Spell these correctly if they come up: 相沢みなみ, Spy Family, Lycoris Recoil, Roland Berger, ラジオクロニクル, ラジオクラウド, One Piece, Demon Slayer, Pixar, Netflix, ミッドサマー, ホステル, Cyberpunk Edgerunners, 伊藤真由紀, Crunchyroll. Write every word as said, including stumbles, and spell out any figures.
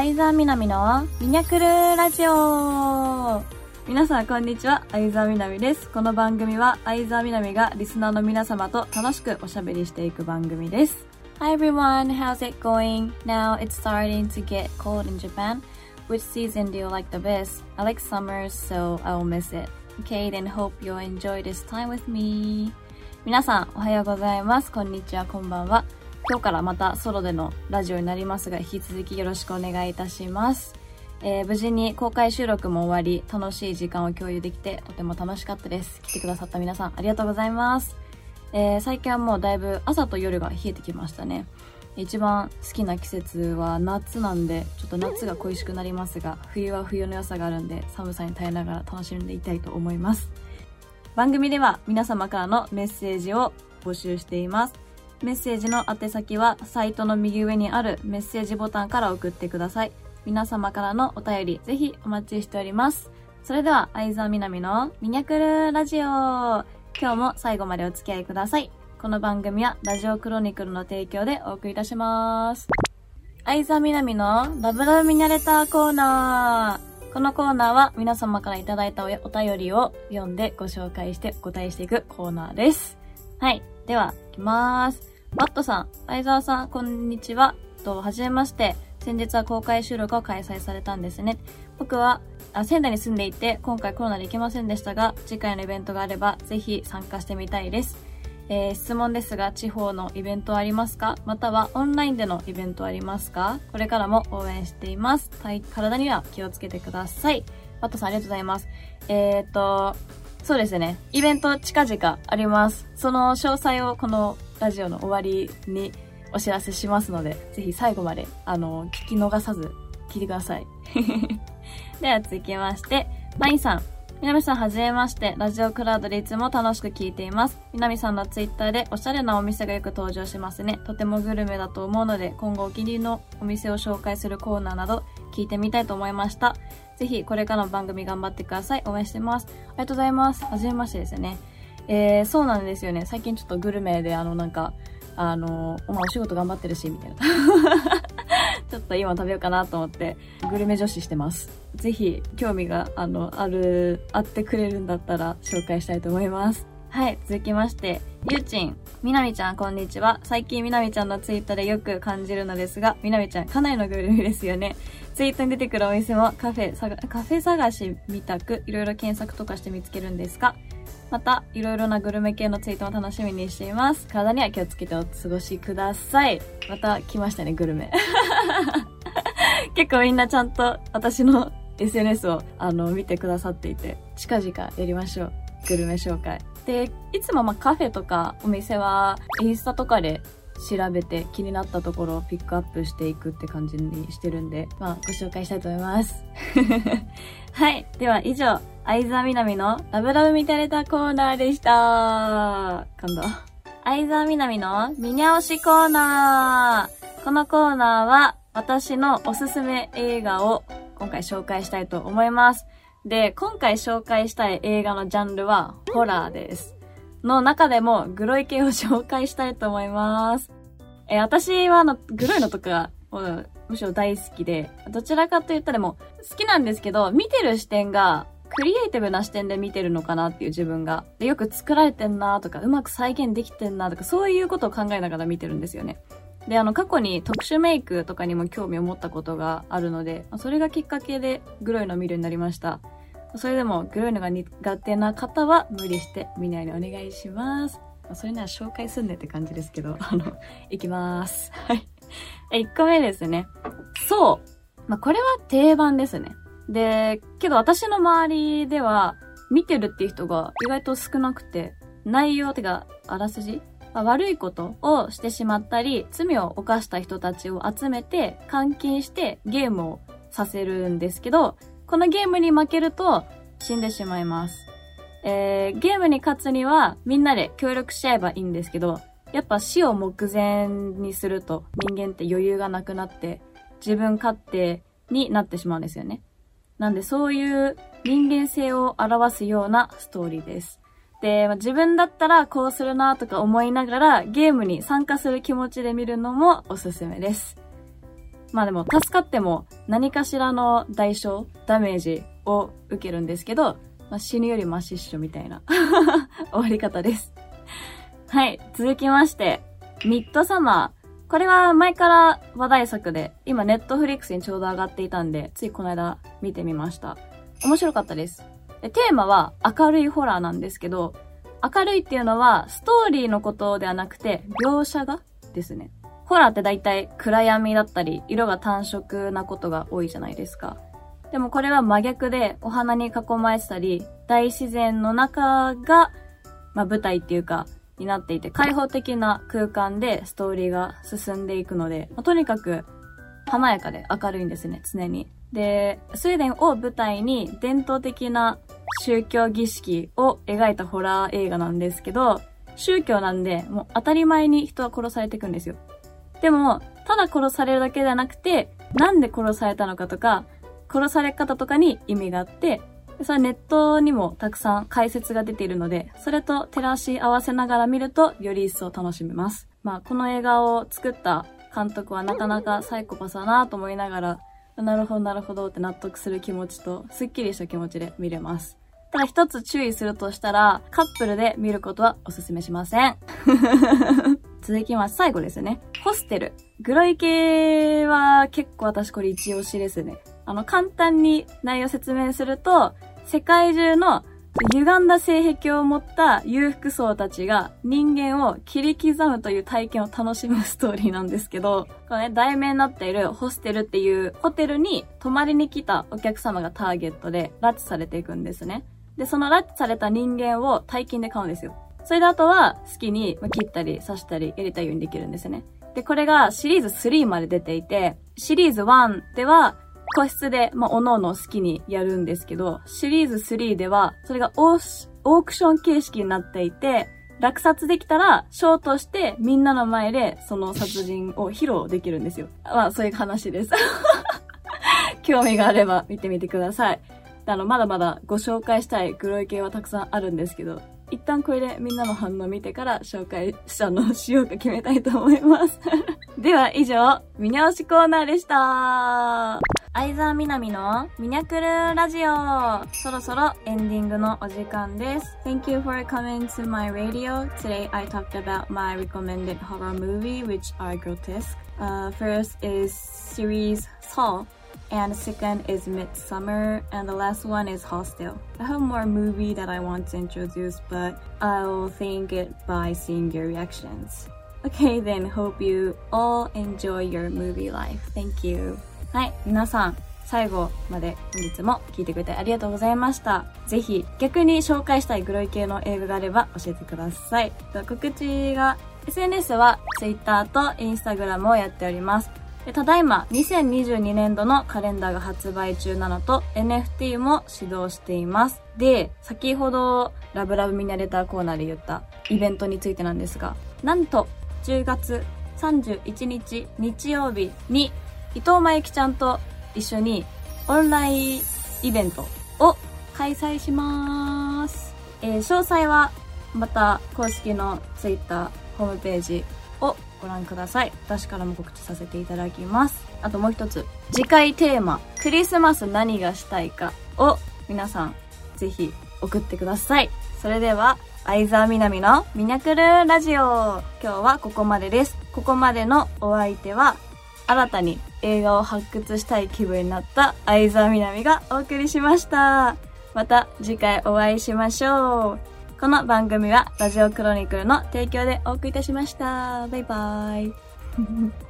相沢みなみのミニャクルラジオ。皆さんこんにちは、相沢みなみです。この番組は相沢みなみがリスナーの皆様と楽しくおしゃべりしていく番組です。 Hi everyone, how's it going? Now it's starting to get cold in Japan. Which season do you like the best? I like summer, so I will miss it. Okay, then hope you'll enjoy this time with me. 皆さんおはようございます、こんにちは、こんばんは。今日からまたソロでのラジオになりますが、引き続きよろしくお願いいたします。えー、無事に公開収録も終わり、楽しい時間を共有できてとても楽しかったです。来てくださった皆さんありがとうございます。えー、最近はもうだいぶ朝と夜が冷えてきましたね。一番好きな季節は夏なんで、ちょっと夏が恋しくなりますが、冬は冬の良さがあるんで、寒さに耐えながら楽しんでいきたいと思います。番組では皆様からのメッセージを募集しています。メッセージの宛先はサイトの右上にあるメッセージボタンから送ってください。皆様からのお便りぜひお待ちしております。それでは相沢みなみのミニャクルラジオ。今日も最後までお付き合いください。この番組はラジオクロニクルの提供でお送りいたします。相沢みなみのラブラブミニャレターコーナー。このコーナーは皆様からいただいたお便りを読んでご紹介してお答えしていくコーナーです。はい。では、いきます。マットさん、相沢さん、こんにちは。と、はじめまして。先日は公開収録を開催されたんですね。僕はあ仙台に住んでいて、今回コロナで行けませんでしたが、次回のイベントがあれば、ぜひ参加してみたいです。えー、質問ですが、地方のイベントはありますか？またはオンラインでのイベントはありますか？これからも応援しています。体には気をつけてください。マットさん、ありがとうございます。えーと、そうですね。イベント近々あります。その詳細をこのラジオの終わりにお知らせしますので、ぜひ最後まで、あの、聞き逃さず聞いてください。では続きまして、マインさん。みなみさんはじめまして、ラジオクラウドでいつも楽しく聞いています。みなみさんのツイッターでおしゃれなお店がよく登場しますね。とてもグルメだと思うので、今後お気に入りのお店を紹介するコーナーなど聞いてみたいと思いました。ぜひこれからの番組頑張ってください。応援してます。ありがとうございます。はじめましてですよね。えー、そうなんですよね。最近ちょっとグルメで、あの、なんか、あの、まあ、お仕事頑張ってるし、みたいな。ちょっと今食べようかなと思って、グルメ女子してます。ぜひ、興味が、あの、ある、あってくれるんだったら、紹介したいと思います。はい、続きまして、ゆうちん。みなみちゃん、こんにちは。最近みなみちゃんのツイートでよく感じるのですが、みなみちゃん、かなりのグルメですよね。ツイートに出てくるお店も、カフェ、さが、カフェ探しみたく、いろいろ検索とかして見つけるんですか？また、いろいろなグルメ系のツイートも楽しみにしています。体には気をつけてお過ごしください。また来ましたね、グルメ。結構みんなちゃんと私の エスエヌエス をあの見てくださっていて、近々やりましょう。グルメ紹介。で、いつもまあカフェとかお店はインスタとかで調べて気になったところをピックアップしていくって感じにしてるんで、まあご紹介したいと思います。はい。では以上、相沢みなみのラブラブミニャレターコーナーでした。今度。相沢みなみのミニャ推しコーナー。このコーナーは私のおすすめ映画を今回紹介したいと思います。で、今回紹介したい映画のジャンルはホラーです。の中でもグロい系を紹介したいと思います。えー、私はあの、グロいのとか、むしろ大好きで、どちらかと言ったらもう好きなんですけど、見てる視点がクリエイティブな視点で見てるのかなっていう自分が。で、よく作られてんなとか、うまく再現できてんなとか、そういうことを考えながら見てるんですよね。で、あの、過去に特殊メイクとかにも興味を持ったことがあるので、それがきっかけでグロいのを見るようになりました。それでもグロいのが苦手な方は無理して見ないでお願いします。それなら紹介すんねって感じですけど、あの、いきまーす。はい。え、いっこめですね。そう。まあ、これは定番ですね。で、けど私の周りでは見てるっていう人が意外と少なくて、内容ってか、あらすじ、まあ、悪いことをしてしまったり、罪を犯した人たちを集めて監禁してゲームをさせるんですけど、このゲームに負けると死んでしまいます。えー、ゲームに勝つにはみんなで協力しちゃえばいいんですけど、やっぱ死を目前にすると人間って余裕がなくなって自分勝手になってしまうんですよね。なんでそういう人間性を表すようなストーリーです。で、自分だったらこうするなとか思いながらゲームに参加する気持ちで見るのもおすすめです。まあでも助かっても何かしらの代償、ダメージを受けるんですけど、まあ、死ぬよりマシっしょみたいな終わり方です。はい、続きまして、ミッドサマー。これは前から話題作で、今ネットフリックスにちょうど上がっていたんで、ついこの間見てみました。面白かったです。で、テーマは明るいホラーなんですけど、明るいっていうのはストーリーのことではなくて、描写がですね。ホラーって大体暗闇だったり、色が単色なことが多いじゃないですか。でもこれは真逆で、お花に囲まれてたり、大自然の中が、まあ、舞台っていうか、になっていて、開放的な空間でストーリーが進んでいくので、まあ、とにかく華やかで明るいんですね、常に。で、スウェーデンを舞台に伝統的な宗教儀式を描いたホラー映画なんですけど、宗教なんで、もう当たり前に人は殺されていくんですよ。でも、ただ殺されるだけではなくて、なんで殺されたのかとか、殺され方とかに意味があって、それネットにもたくさん解説が出ているので、それと照らし合わせながら見ると、より一層楽しめます。まあ、この映画を作った監督はなかなかサイコパスだなぁと思いながら、なるほどなるほどって納得する気持ちと、スッキリした気持ちで見れます。ただ一つ注意するとしたら、カップルで見ることはおすすめしません。続きます。最後ですね。ホステル。グロイ系は結構私これ一押しですね。あの、簡単に内容説明すると、世界中の歪んだ性癖を持った裕福層たちが人間を切り刻むという体験を楽しむストーリーなんですけど、このね、題名になっているホステルっていうホテルに泊まりに来たお客様がターゲットで拉致されていくんですね。で、その拉致された人間を大金で買うんですよ。それであとは好きに切ったり刺したりやりたいようにできるんですね。で、これがシリーズスリーまで出ていて、シリーズワンでは個室で、まあ、おのおの好きにやるんですけど、シリーズスリーでは、それがオー、オークション形式になっていて、落札できたら、賞としてみんなの前でその殺人を披露できるんですよ。まあ、そういう話です。興味があれば見てみてください。あの、まだまだご紹介したいグロイ系はたくさんあるんですけど、一旦これでみんなの反応見てから紹介したのをしようか決めたいと思います。では以上、見直しコーナーでした。相沢みなみのミニャクルラジオ、そろそろエンディングのお時間です。 Thank you for coming to my radio. Today I talked about my recommended horror movie which are grotesque. Uh, first is series Saw and second is Midsummer and the last one is Hostel. I have more movie that I want to introduce but I'll think it by seeing your reactions.Okay, then hope you all enjoy your movie life. Thank you. はい、皆さん、最後まで本日も聞いてくれてありがとうございました。ぜひ、逆に紹介したいグロイ系の映画があれば教えてください。告知が、エスエヌエス は Twitter と Instagram をやっております。で、ただいま、にせんにじゅうにねんどのカレンダーが発売中なのと、エヌエフティー も始動しています。で、先ほど、ラブラブミニャレターコーナーで言ったイベントについてなんですが、なんと、じゅうがつさんじゅういちにち日曜日に伊藤真由紀ちゃんと一緒にオンラインイベントを開催しまーす。えー、詳細はまた公式の Twitter ホームページをご覧ください。私からも告知させていただきます。あともう一つ、次回テーマ、クリスマス何がしたいかを皆さんぜひ送ってください。それでは、相沢みなみのミニャクルラジオ。今日はここまでです。ここまでのお相手は、新たに映画を発掘したい気分になった相沢みなみがお送りしました。また次回お会いしましょう。この番組はラジオクロニクルの提供でお送りいたしました。バイバイ。